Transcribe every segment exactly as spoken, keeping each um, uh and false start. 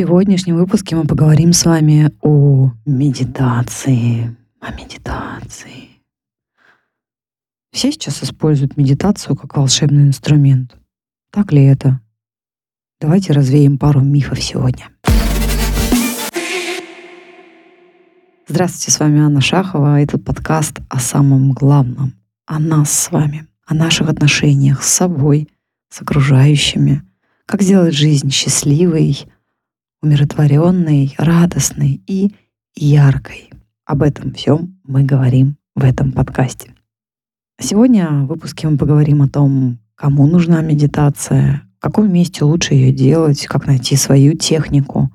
сегодняшнем выпуске мы поговорим с вами о медитации. О медитации. Все сейчас используют медитацию как волшебный инструмент. Так ли это? Давайте развеем пару мифов сегодня. Здравствуйте, с вами Анна Шахова. Этот подкаст о самом главном. О нас с вами. О наших отношениях с собой, с окружающими. Как сделать жизнь счастливой, умиротворенной, радостной и яркой. Об этом всем мы говорим в этом подкасте. Сегодня в выпуске мы поговорим о том, кому нужна медитация, в каком месте лучше ее делать, как найти свою технику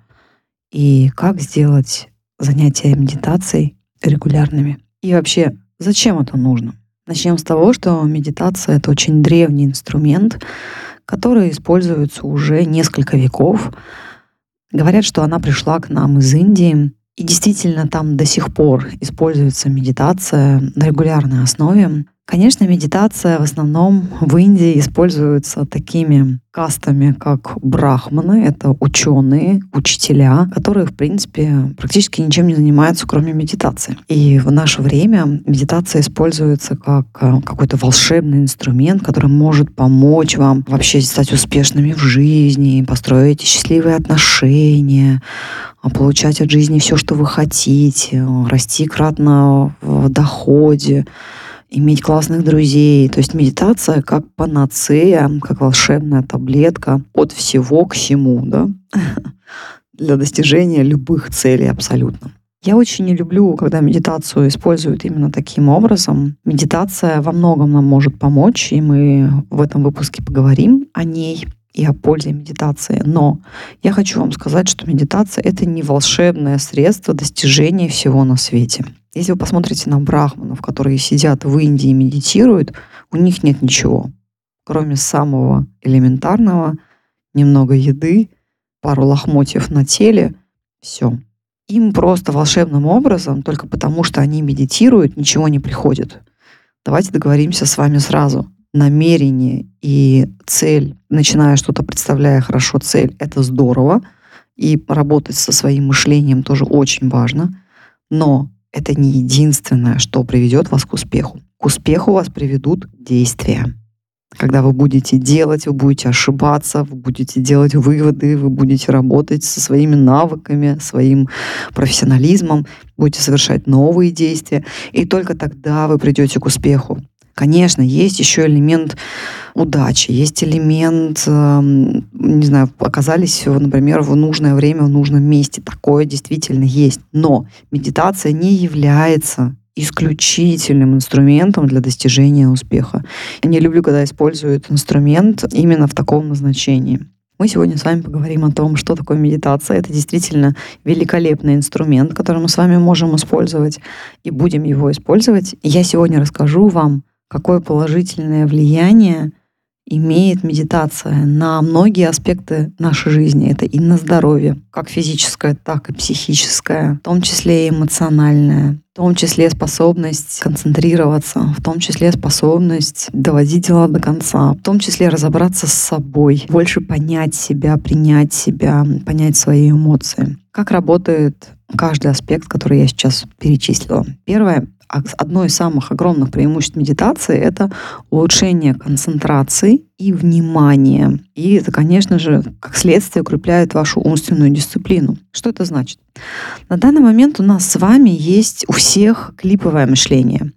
и как сделать занятия медитацией регулярными. И вообще, зачем это нужно? Начнем с того, что медитация — это очень древний инструмент, которые используются уже несколько веков. Говорят, что она пришла к нам из Индии. И действительно, там до сих пор используется медитация на регулярной основе. Конечно, медитация в основном в Индии используется такими кастами, как брахманы. Это ученые, учителя, которые, в принципе, практически ничем не занимаются, кроме медитации. И в наше время медитация используется как какой-то волшебный инструмент, который может помочь вам вообще стать успешными в жизни, построить счастливые отношения, получать от жизни все, что вы хотите, расти кратно в доходе, иметь классных друзей. То есть медитация как панацея, как волшебная таблетка от всего к всему, да? Для достижения любых целей абсолютно. Я очень не люблю, когда медитацию используют именно таким образом. Медитация во многом нам может помочь, и мы в этом выпуске поговорим о ней и о пользе медитации. Но я хочу вам сказать, что медитация — это не волшебное средство достижения всего на свете. Если вы посмотрите на брахманов, которые сидят в Индии и медитируют, у них нет ничего, кроме самого элементарного, немного еды, пару лохмотьев на теле, все. Им просто волшебным образом, только потому что они медитируют, ничего не приходит. Давайте договоримся с вами сразу. Намерение и цель, начиная что-то, представляя хорошо цель, это здорово. И работать со своим мышлением тоже очень важно. Но это не единственное, что приведет вас к успеху. К успеху вас приведут действия. Когда вы будете делать, вы будете ошибаться, вы будете делать выводы, вы будете работать со своими навыками, своим профессионализмом, будете совершать новые действия. И только тогда вы придете к успеху. Конечно, есть еще элемент удачи, есть элемент, не знаю, оказались, например, в нужное время, в нужном месте. Такое действительно есть. Но медитация не является исключительным инструментом для достижения успеха. Я не люблю, когда используют инструмент именно в таком назначении. Мы сегодня с вами поговорим о том, что такое медитация. Это действительно великолепный инструмент, который мы с вами можем использовать и будем его использовать. И я сегодня расскажу вам, какое положительное влияние имеет медитация на многие аспекты нашей жизни. Это и на здоровье, как физическое, так и психическое, в том числе и эмоциональное, в том числе способность концентрироваться, в том числе способность доводить дела до конца, в том числе разобраться с собой, больше понять себя, принять себя, понять свои эмоции. Как работает каждый аспект, который я сейчас перечислила? Первое. Одно из самых огромных преимуществ медитации — это улучшение концентрации и внимания. И это, конечно же, как следствие укрепляет вашу умственную дисциплину. Что это значит? На данный момент у нас с вами есть у всех клиповое мышление.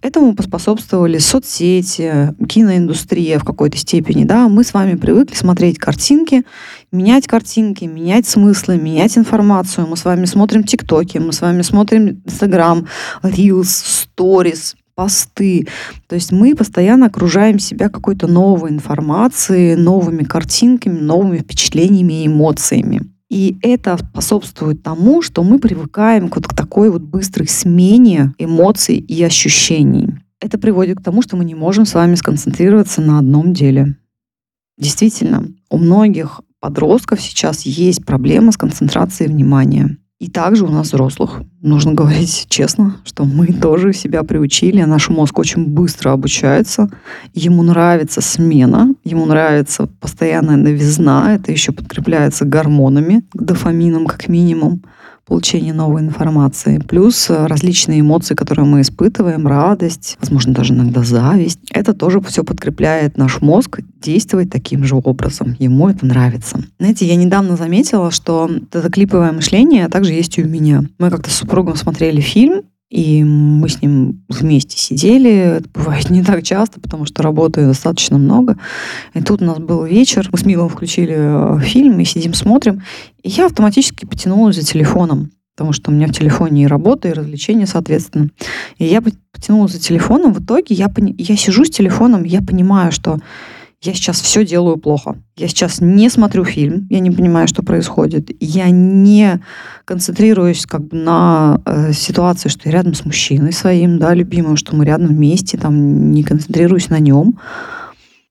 Этому поспособствовали соцсети, киноиндустрия в какой-то степени. Да? Мы с вами привыкли смотреть картинки, менять картинки, менять смыслы, менять информацию. Мы с вами смотрим ТикТоки, мы с вами смотрим Инстаграм, Рилс, Сторис, посты. То есть мы постоянно окружаем себя какой-то новой информацией, новыми картинками, новыми впечатлениями и эмоциями. И это способствует тому, что мы привыкаем вот к такой вот быстрой смене эмоций и ощущений. Это приводит к тому, что мы не можем с вами сконцентрироваться на одном деле. Действительно, у многих подростков сейчас есть проблема с концентрацией внимания. И также у нас взрослых, нужно говорить честно, что мы тоже себя приучили, наш мозг очень быстро обучается, ему нравится смена, ему нравится постоянная новизна, это еще подкрепляется гормонами, дофамином как минимум, получение новой информации, плюс различные эмоции, которые мы испытываем, радость, возможно, даже иногда зависть. Это тоже все подкрепляет наш мозг действовать таким же образом. Ему это нравится. Знаете, я недавно заметила, что это клиповое мышление также есть и у меня. Мы как-то с супругом смотрели фильм, и мы с ним вместе сидели. Это бывает не так часто, потому что работы достаточно много. И тут у нас был вечер. Мы с Милом включили фильм и сидим, смотрим. И я автоматически потянулась за телефоном, потому что у меня в телефоне и работа, и развлечения, соответственно. И я потянулась за телефоном. В итоге я, пони... я сижу с телефоном, я понимаю, что я сейчас все делаю плохо. Я сейчас не смотрю фильм, я не понимаю, что происходит. Я не концентрируюсь как бы на э, ситуации, что я рядом с мужчиной своим, да, любимым, что мы рядом вместе, там, не концентрируюсь на нем.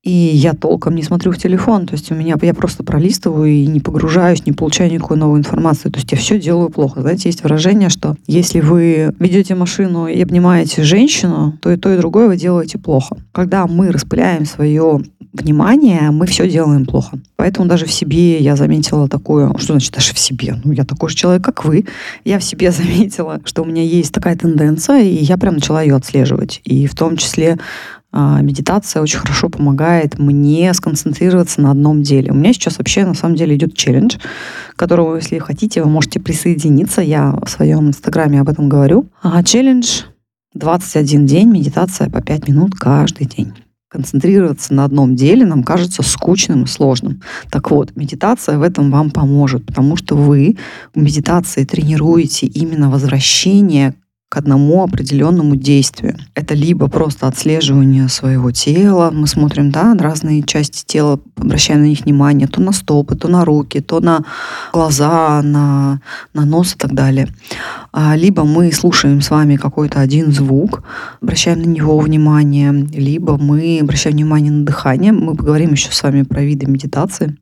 И я толком не смотрю в телефон. То есть у меня, я просто пролистываю и не погружаюсь, не получаю никакой новой информации. То есть я все делаю плохо. Знаете, есть выражение, что если вы ведете машину и обнимаете женщину, то и то, и другое вы делаете плохо. Когда мы распыляем свое внимание, мы все делаем плохо. Поэтому даже в себе я заметила такое... Что значит даже в себе? Ну, я такой же человек, как вы. Я в себе заметила, что у меня есть такая тенденция, и я прям начала ее отслеживать. И в том числе э, медитация очень хорошо помогает мне сконцентрироваться на одном деле. У меня сейчас вообще, на самом деле, идет челлендж, к которому, если хотите, вы можете присоединиться. Я в своем инстаграме об этом говорю. А челлендж двадцать один день, медитация по пять минут каждый день. Концентрироваться на одном деле нам кажется скучным и сложным. Так вот, медитация в этом вам поможет, потому что вы в медитации тренируете именно возвращение к одному определенному действию. Это либо просто отслеживание своего тела. Мы смотрим, да, разные части тела, обращаем на них внимание, то на стопы, то на руки, то на глаза, на, на нос и так далее. Либо мы слушаем с вами какой-то один звук, обращаем на него внимание, либо мы обращаем внимание на дыхание. Мы поговорим еще с вами про виды медитации.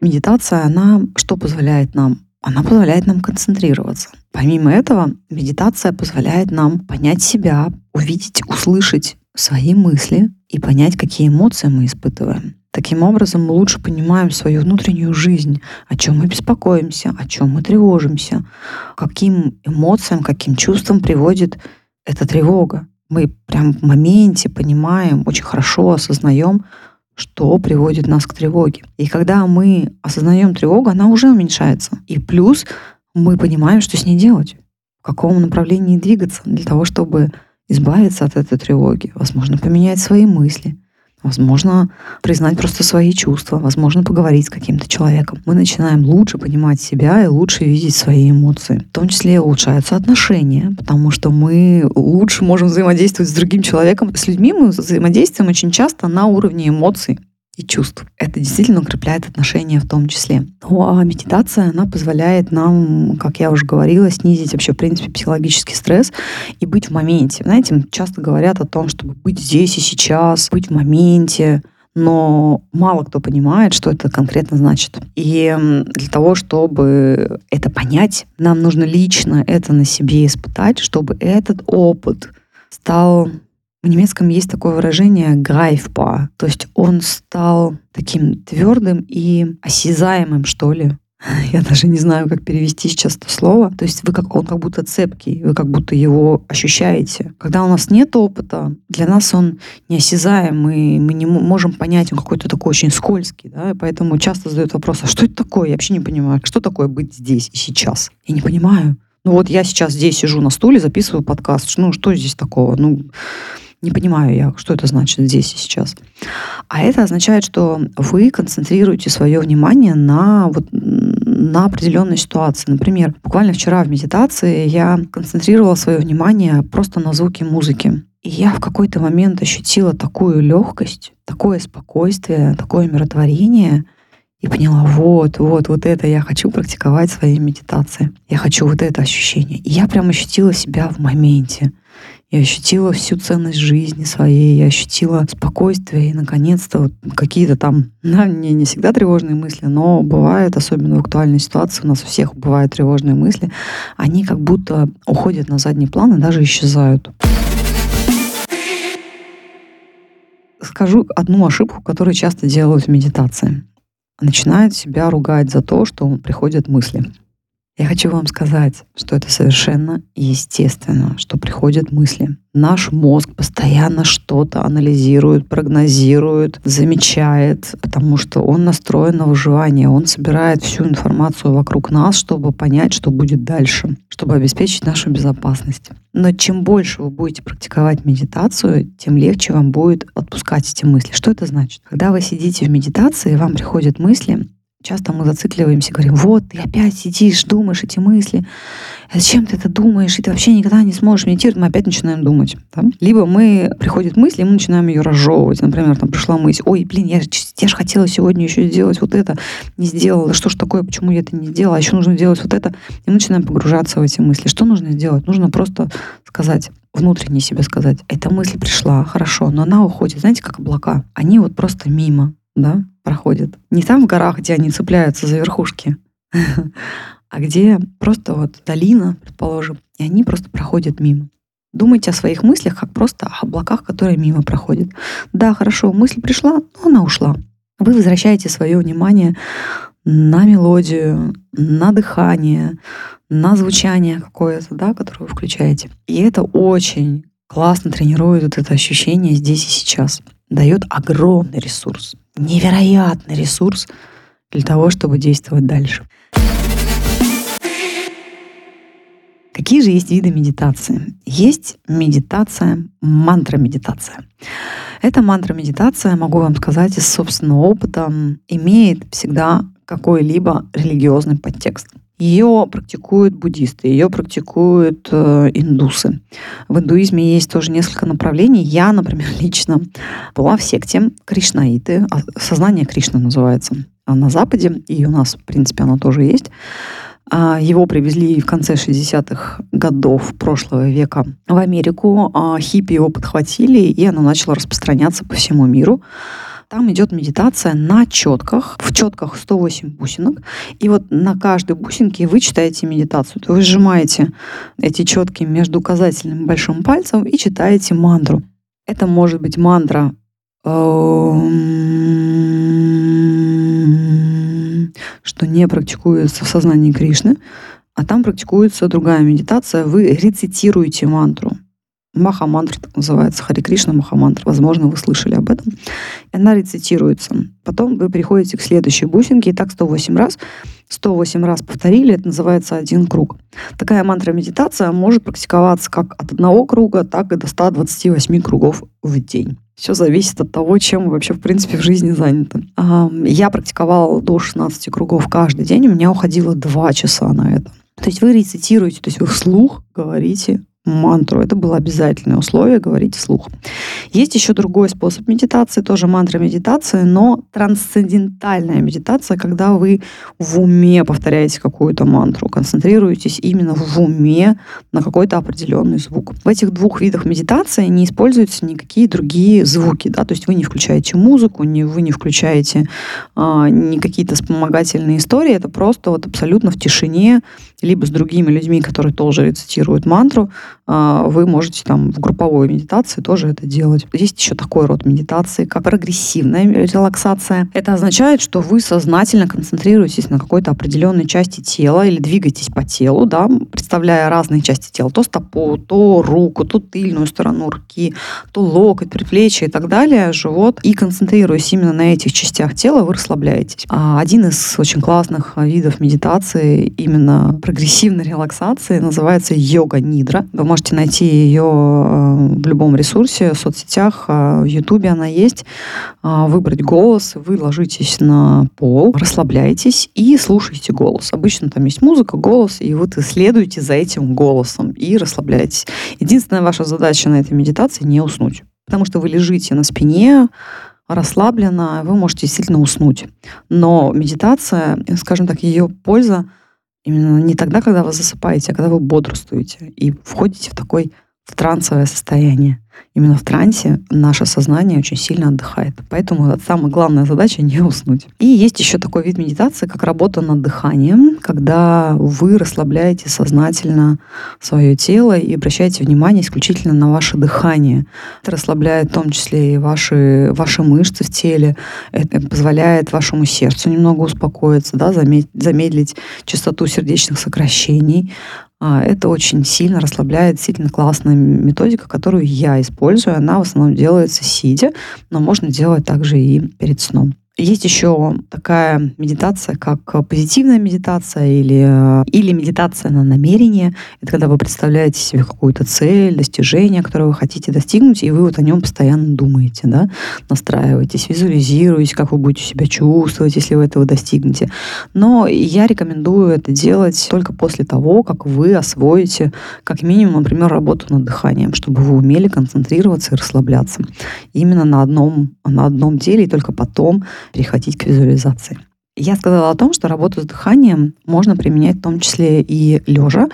Медитация, она что позволяет нам? Она позволяет нам концентрироваться. Помимо этого, медитация позволяет нам понять себя, увидеть, услышать свои мысли и понять, какие эмоции мы испытываем. Таким образом, мы лучше понимаем свою внутреннюю жизнь, о чем мы беспокоимся, о чем мы тревожимся, каким эмоциям, каким чувствам приводит эта тревога. Мы прям в моменте понимаем, очень хорошо осознаем, что приводит нас к тревоге. И когда мы осознаем тревогу, она уже уменьшается. И плюс мы понимаем, что с ней делать, в каком направлении двигаться для того, чтобы избавиться от этой тревоги. Возможно, поменять свои мысли, возможно, признать просто свои чувства, возможно, поговорить с каким-то человеком. Мы начинаем лучше понимать себя и лучше видеть свои эмоции. В том числе улучшаются отношения, потому что мы лучше можем взаимодействовать с другим человеком. С людьми мы взаимодействуем очень часто на уровне эмоций и чувств. Это действительно укрепляет отношения в том числе. Ну, а медитация, она позволяет нам, как я уже говорила, снизить вообще, в принципе, психологический стресс и быть в моменте. Знаете, часто говорят о том, чтобы быть здесь и сейчас, быть в моменте, но мало кто понимает, что это конкретно значит. И для того, чтобы это понять, нам нужно лично это на себе испытать, чтобы этот опыт стал... В немецком есть такое выражение «greifbar», то есть он стал таким твердым и осязаемым, что ли. Я даже не знаю, как перевести сейчас это слово. То есть вы как, он как будто цепкий, вы как будто его ощущаете. Когда у нас нет опыта, для нас он неосязаем, и мы не можем понять, он какой-то такой очень скользкий. Да? И поэтому часто задают вопрос, а что это такое? Я вообще не понимаю, что такое быть здесь и сейчас? Я не понимаю. Ну вот я сейчас здесь сижу на стуле, записываю подкаст. Ну что здесь такого? Ну... Не понимаю я, что это значит здесь и сейчас. А это означает, что вы концентрируете свое внимание на, вот, на определенной ситуации. Например, буквально вчера в медитации я концентрировала свое внимание просто на звуке музыки. И я в какой-то момент ощутила такую легкость, такое спокойствие, такое умиротворение. И поняла, вот, вот, вот это я хочу практиковать в своей медитации. Я хочу вот это ощущение. И я прям ощутила себя в моменте. Я ощутила всю ценность жизни своей, я ощутила спокойствие, и, наконец-то, вот какие-то там, да, не, не всегда тревожные мысли, но бывает, особенно в актуальной ситуации, у нас у всех бывают тревожные мысли, они как будто уходят на задний план и даже исчезают. Скажу одну ошибку, которую часто делают в медитации. Начинают себя ругать за то, что приходят мысли. Я хочу вам сказать, что это совершенно естественно, что приходят мысли. Наш мозг постоянно что-то анализирует, прогнозирует, замечает, потому что он настроен на выживание. Он собирает всю информацию вокруг нас, чтобы понять, что будет дальше, чтобы обеспечить нашу безопасность. Но чем больше вы будете практиковать медитацию, тем легче вам будет отпускать эти мысли. Что это значит? Когда вы сидите в медитации, вам приходят мысли, часто мы зацикливаемся и говорим: вот, ты опять сидишь, думаешь эти мысли. А зачем ты это думаешь? И ты вообще никогда не сможешь медитировать. Мы опять начинаем думать. Да? Либо мы, приходит мысль, и мы начинаем ее разжевывать. Например, там пришла мысль: ой, блин, я, я же хотела сегодня еще сделать вот это, не сделала. Что ж такое, почему я это не сделала? А еще нужно делать вот это. И мы начинаем погружаться в эти мысли. Что нужно сделать? Нужно просто сказать, внутренне себе сказать: эта мысль пришла, хорошо, но она уходит. Знаете, как облака. Они вот просто мимо, да, проходят. Не там в горах, где они цепляются за верхушки, а где просто вот долина, предположим, и они просто проходят мимо. Думайте о своих мыслях как просто о облаках, которые мимо проходят. Да, хорошо, мысль пришла, но она ушла. Вы возвращаете свое внимание на мелодию, на дыхание, на звучание какое-то, да, которое вы включаете. И это очень классно тренирует вот это ощущение здесь и сейчас. Дает огромный ресурс, невероятный ресурс для того, чтобы действовать дальше. Какие же есть виды медитации? Есть медитация, мантра-медитация. Эта мантра-медитация, могу вам сказать из собственного опыта, имеет всегда какой-либо религиозный подтекст. Ее практикуют буддисты, ее практикуют э, индусы. В индуизме есть тоже несколько направлений. Я, например, лично была в секте Кришнаиты, «Сознание Кришны» называется, а на Западе, и у нас, в принципе, она тоже есть. Его привезли в конце шестидесятых годов прошлого века в Америку. Хиппи его подхватили, и оно начало распространяться по всему миру. Там идет медитация на четках. В четках сто восемь бусинок. И вот на каждой бусинке вы читаете медитацию. То вы сжимаете эти четки между указательным и большим пальцем и читаете мантру. Это может быть мантра что не практикуется в сознании Кришны, а там практикуется другая медитация. Вы рецитируете мантру. Маха-мантра так называется, Харе Кришна, Маха-мантра. Возможно, вы слышали об этом. Она рецитируется. Потом вы приходите к следующей бусинке, и так сто восемь раз. сто восемь раз повторили, это называется один круг. Такая мантра-медитация может практиковаться как от одного круга, так и до ста двадцати восьми кругов в день. Все зависит от того, чем вы вообще, в принципе, в жизни заняты. Я практиковала до шестнадцати кругов каждый день, у меня уходило два часа на это. То есть вы рецитируете, то есть вы вслух говорите мантру. Это было обязательное условие — говорить вслух. Есть еще другой способ медитации, тоже мантра-медитация, но трансцендентальная медитация, когда вы в уме повторяете какую-то мантру, концентрируетесь именно в уме на какой-то определенный звук. В этих двух видах медитации не используются никакие другие звуки, да? То есть вы не включаете музыку, не, вы не включаете а, не какие-то вспомогательные истории, это просто вот абсолютно в тишине, либо с другими людьми, которые тоже рецитируют мантру, вы можете там в групповой медитации тоже это делать. Есть еще такой род медитации, как прогрессивная релаксация. Это означает, что вы сознательно концентрируетесь на какой-то определенной части тела или двигаетесь по телу, да, представляя разные части тела, то стопу, то руку, то тыльную сторону руки, то локоть, предплечье и так далее, живот. И концентрируясь именно на этих частях тела, вы расслабляетесь. Один из очень классных видов медитации, именно прогрессивной релаксации, называется йога-нидра. Вы можете найти ее в любом ресурсе, в соцсетях, в Ютубе она есть. Выбрать голос, вы ложитесь на пол, расслабляетесь и слушаете голос. Обычно там есть музыка, голос, и вот вы следуете за этим голосом и расслабляетесь. Единственная ваша задача на этой медитации — не уснуть, потому что вы лежите на спине, расслабленно, вы можете действительно уснуть. Но медитация, скажем так, ее польза именно не тогда, когда вы засыпаете, а когда вы бодрствуете и входите в такой в трансовое состояние. Именно в трансе наше сознание очень сильно отдыхает. Поэтому самая главная задача — не уснуть. И есть еще такой вид медитации, как работа над дыханием, когда вы расслабляете сознательно свое тело и обращаете внимание исключительно на ваше дыхание. Это расслабляет в том числе и ваши, ваши мышцы в теле. Это позволяет вашему сердцу немного успокоиться, да, замедлить частоту сердечных сокращений. Это очень сильно расслабляет, действительно классная методика, которую я использую. Она в основном делается сидя, но можно делать также и перед сном. Есть еще такая медитация, как позитивная медитация или, или медитация на намерение. Это когда вы представляете себе какую-то цель, достижение, которое вы хотите достигнуть, и вы вот о нем постоянно думаете, да? Настраиваетесь, визуализируете, как вы будете себя чувствовать, если вы этого достигнете. Но я рекомендую это делать только после того, как вы освоите как минимум, например, работу над дыханием, чтобы вы умели концентрироваться и расслабляться именно на одном, на одном деле, и только потом переходить к визуализации. Я сказала о том, что работу с дыханием можно применять в том числе и лежа.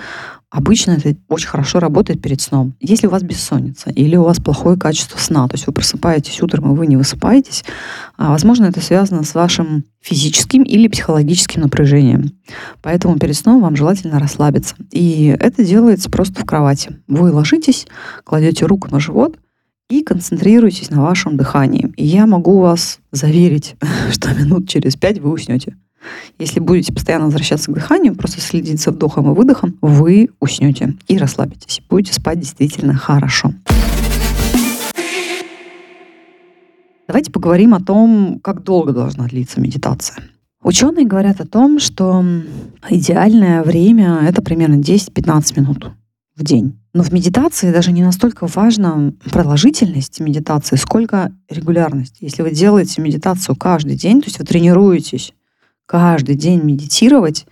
Обычно это очень хорошо работает перед сном. Если у вас бессонница или у вас плохое качество сна, то есть вы просыпаетесь утром и вы не высыпаетесь, возможно, это связано с вашим физическим или психологическим напряжением. Поэтому перед сном вам желательно расслабиться. И это делается просто в кровати. Вы ложитесь, кладете руку на живот и концентрируйтесь на вашем дыхании. И я могу вас заверить, что минут через пять вы уснете. Если будете постоянно возвращаться к дыханию, просто следить за вдохом и выдохом, вы уснете и расслабитесь. Будете спать действительно хорошо. Давайте поговорим о том, как долго должна длиться медитация. Ученые говорят о том, что идеальное время — это примерно десять-пятнадцать минут в день. Но в медитации даже не настолько важна продолжительность медитации, сколько регулярность. Если вы делаете медитацию каждый день, то есть вы тренируетесь каждый день медитировать,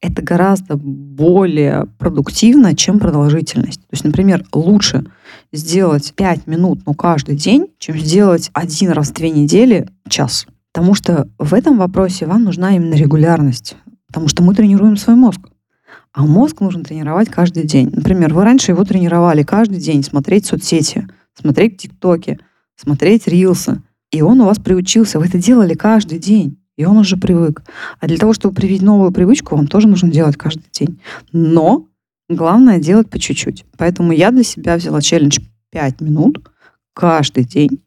это гораздо более продуктивно, чем продолжительность. То есть, например, лучше сделать пять минут, но каждый день, чем сделать один раз в две недели час. Потому что в этом вопросе вам нужна именно регулярность. Потому что мы тренируем свой мозг. А мозг нужно тренировать каждый день. Например, вы раньше его тренировали каждый день смотреть соцсети, смотреть тиктоки, смотреть рилсы. И он у вас приучился. Вы это делали каждый день. И он уже привык. А для того, чтобы привить новую привычку, вам тоже нужно делать каждый день. Но главное делать по чуть-чуть. Поэтому я для себя взяла челлендж пять минут каждый день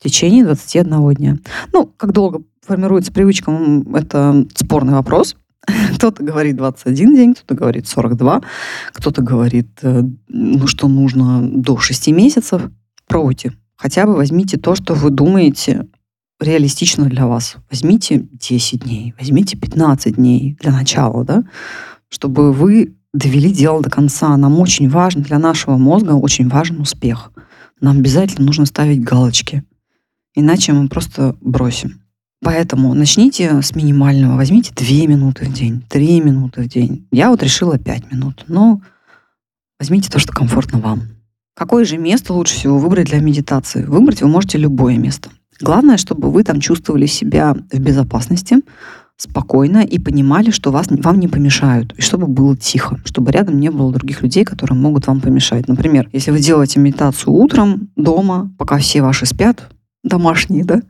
в течение двадцати одного дня. Ну, как долго формируется привычка, это спорный вопрос. Кто-то говорит двадцать один день, кто-то говорит сорок два, кто-то говорит, ну, что нужно до шести месяцев. Пробуйте. Хотя бы возьмите то, что вы думаете реалистично для вас. Возьмите десять дней, возьмите пятнадцать дней для начала, да, чтобы вы довели дело до конца. Нам очень важен, для нашего мозга очень важен успех. Нам обязательно нужно ставить галочки, иначе мы просто бросим. Поэтому начните с минимального. Возьмите две минуты в день, три минуты в день. Я вот решила пять минут. Но возьмите то, что комфортно вам. Какое же место лучше всего выбрать для медитации? Выбрать вы можете любое место. Главное, чтобы вы там чувствовали себя в безопасности, спокойно и понимали, что вас, вам не помешают, и чтобы было тихо, чтобы рядом не было других людей, которые могут вам помешать. Например, если вы делаете медитацию утром, дома, пока все ваши спят, домашние, да,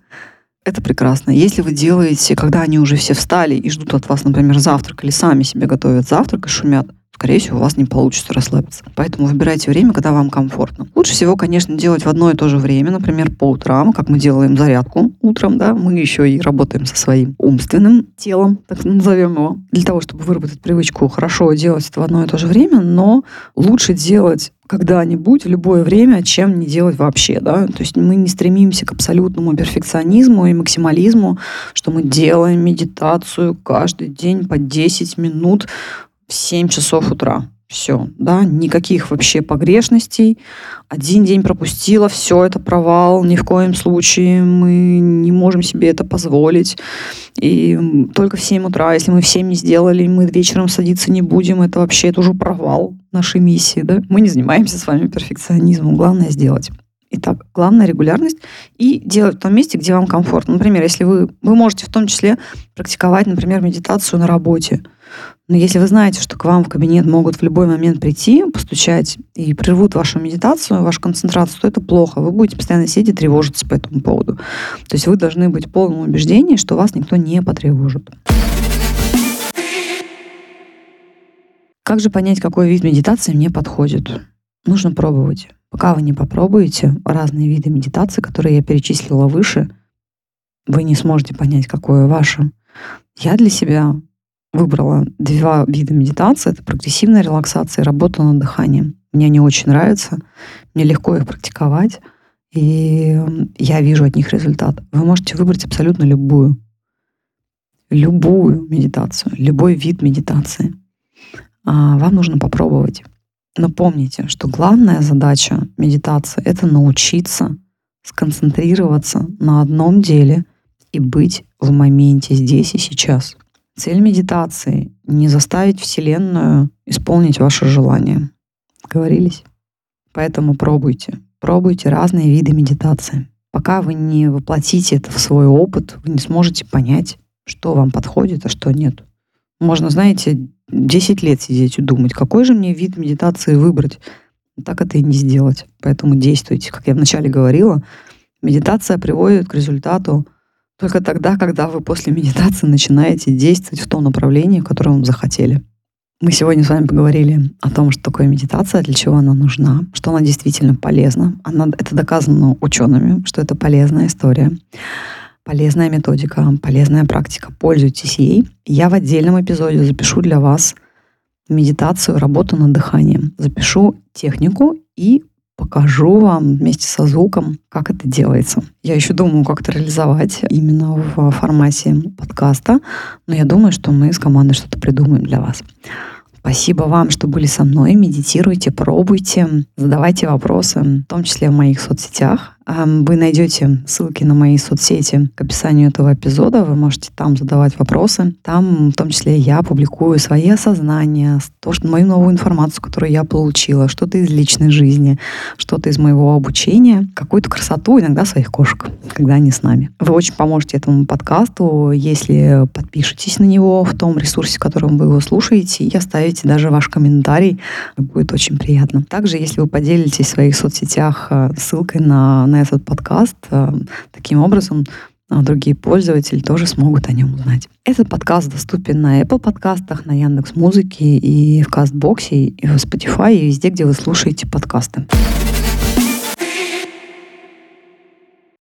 это прекрасно. Если вы делаете, когда они уже все встали и ждут от вас, например, завтрак, или сами себе готовят завтрак и шумят, скорее всего, у вас не получится расслабиться. Поэтому выбирайте время, когда вам комфортно. Лучше всего, конечно, делать в одно и то же время, например, по утрам, как мы делаем зарядку утром, да, мы еще и работаем со своим умственным телом, так назовем его, для того, чтобы выработать привычку хорошо делать это в одно и то же время, но лучше делать когда-нибудь, в любое время, чем не делать вообще, да. То есть мы не стремимся к абсолютному перфекционизму и максимализму, что мы делаем медитацию каждый день по десять минут, в семь часов утра. Все, да, никаких вообще погрешностей. Один день пропустила, все, это провал, ни в коем случае мы не можем себе это позволить. И только в семь утра, если мы в семь не сделали, мы вечером садиться не будем, это вообще, это уже провал нашей миссии, да. Мы не занимаемся с вами перфекционизмом, главное сделать. Итак, главная регулярность и делать в том месте, где вам комфортно. Например, если вы, вы можете в том числе практиковать, например, медитацию на работе. Но если вы знаете, что к вам в кабинет могут в любой момент прийти, постучать и прервут вашу медитацию, вашу концентрацию, то это плохо. Вы будете постоянно сидеть и тревожиться по этому поводу. То есть вы должны быть в полном убеждении, что вас никто не потревожит. Как же понять, какой вид медитации мне подходит? Нужно пробовать. Пока вы не попробуете разные виды медитации, которые я перечислила выше, вы не сможете понять, какое ваше. Я для себя выбрала два вида медитации. Это прогрессивная релаксация и работа над дыханием. Мне они очень нравятся. Мне легко их практиковать. И я вижу от них результат. Вы можете выбрать абсолютно любую. Любую медитацию. Любой вид медитации. Вам нужно попробовать. Но помните, что главная задача медитации — это научиться сконцентрироваться на одном деле и быть в моменте здесь и сейчас. Цель медитации — не заставить Вселенную исполнить ваши желания. Договорились? Поэтому пробуйте. Пробуйте разные виды медитации. Пока вы не воплотите это в свой опыт, вы не сможете понять, что вам подходит, а что нет. Можно, знаете, десять лет сидеть и думать, какой же мне вид медитации выбрать. Так это и не сделать. Поэтому действуйте. Как я вначале говорила, медитация приводит к результату только тогда, когда вы после медитации начинаете действовать в том направлении, в котором вы захотели. Мы сегодня с вами поговорили о том, что такое медитация, для чего она нужна, что она действительно полезна. Она, это доказано учеными, что это полезная история, полезная методика, полезная практика. Пользуйтесь ей. Я в отдельном эпизоде запишу для вас медитацию, работу над дыханием. Запишу технику и покажу вам вместе со звуком, как это делается. Я еще думаю, как это реализовать именно в формате подкаста, но я думаю, что мы с командой что-то придумаем для вас. Спасибо вам, что были со мной. Медитируйте, пробуйте, задавайте вопросы, в том числе в моих соцсетях. Вы найдете ссылки на мои соцсети к описанию этого эпизода. Вы можете там задавать вопросы. Там, в том числе, я публикую свои осознания, то, что, мою новую информацию, которую я получила, что-то из личной жизни, что-то из моего обучения, какую-то красоту иногда своих кошек, когда они с нами. Вы очень поможете этому подкасту, если подпишетесь на него в том ресурсе, в котором вы его слушаете, и оставите даже ваш комментарий. Будет очень приятно. Также, если вы поделитесь в своих соцсетях ссылкой на, на этот подкаст. Таким образом, другие пользователи тоже смогут о нем узнать. Этот подкаст доступен на Apple подкастах, на Яндекс.Музыке и в Кастбоксе, и в Spotify, и везде, где вы слушаете подкасты.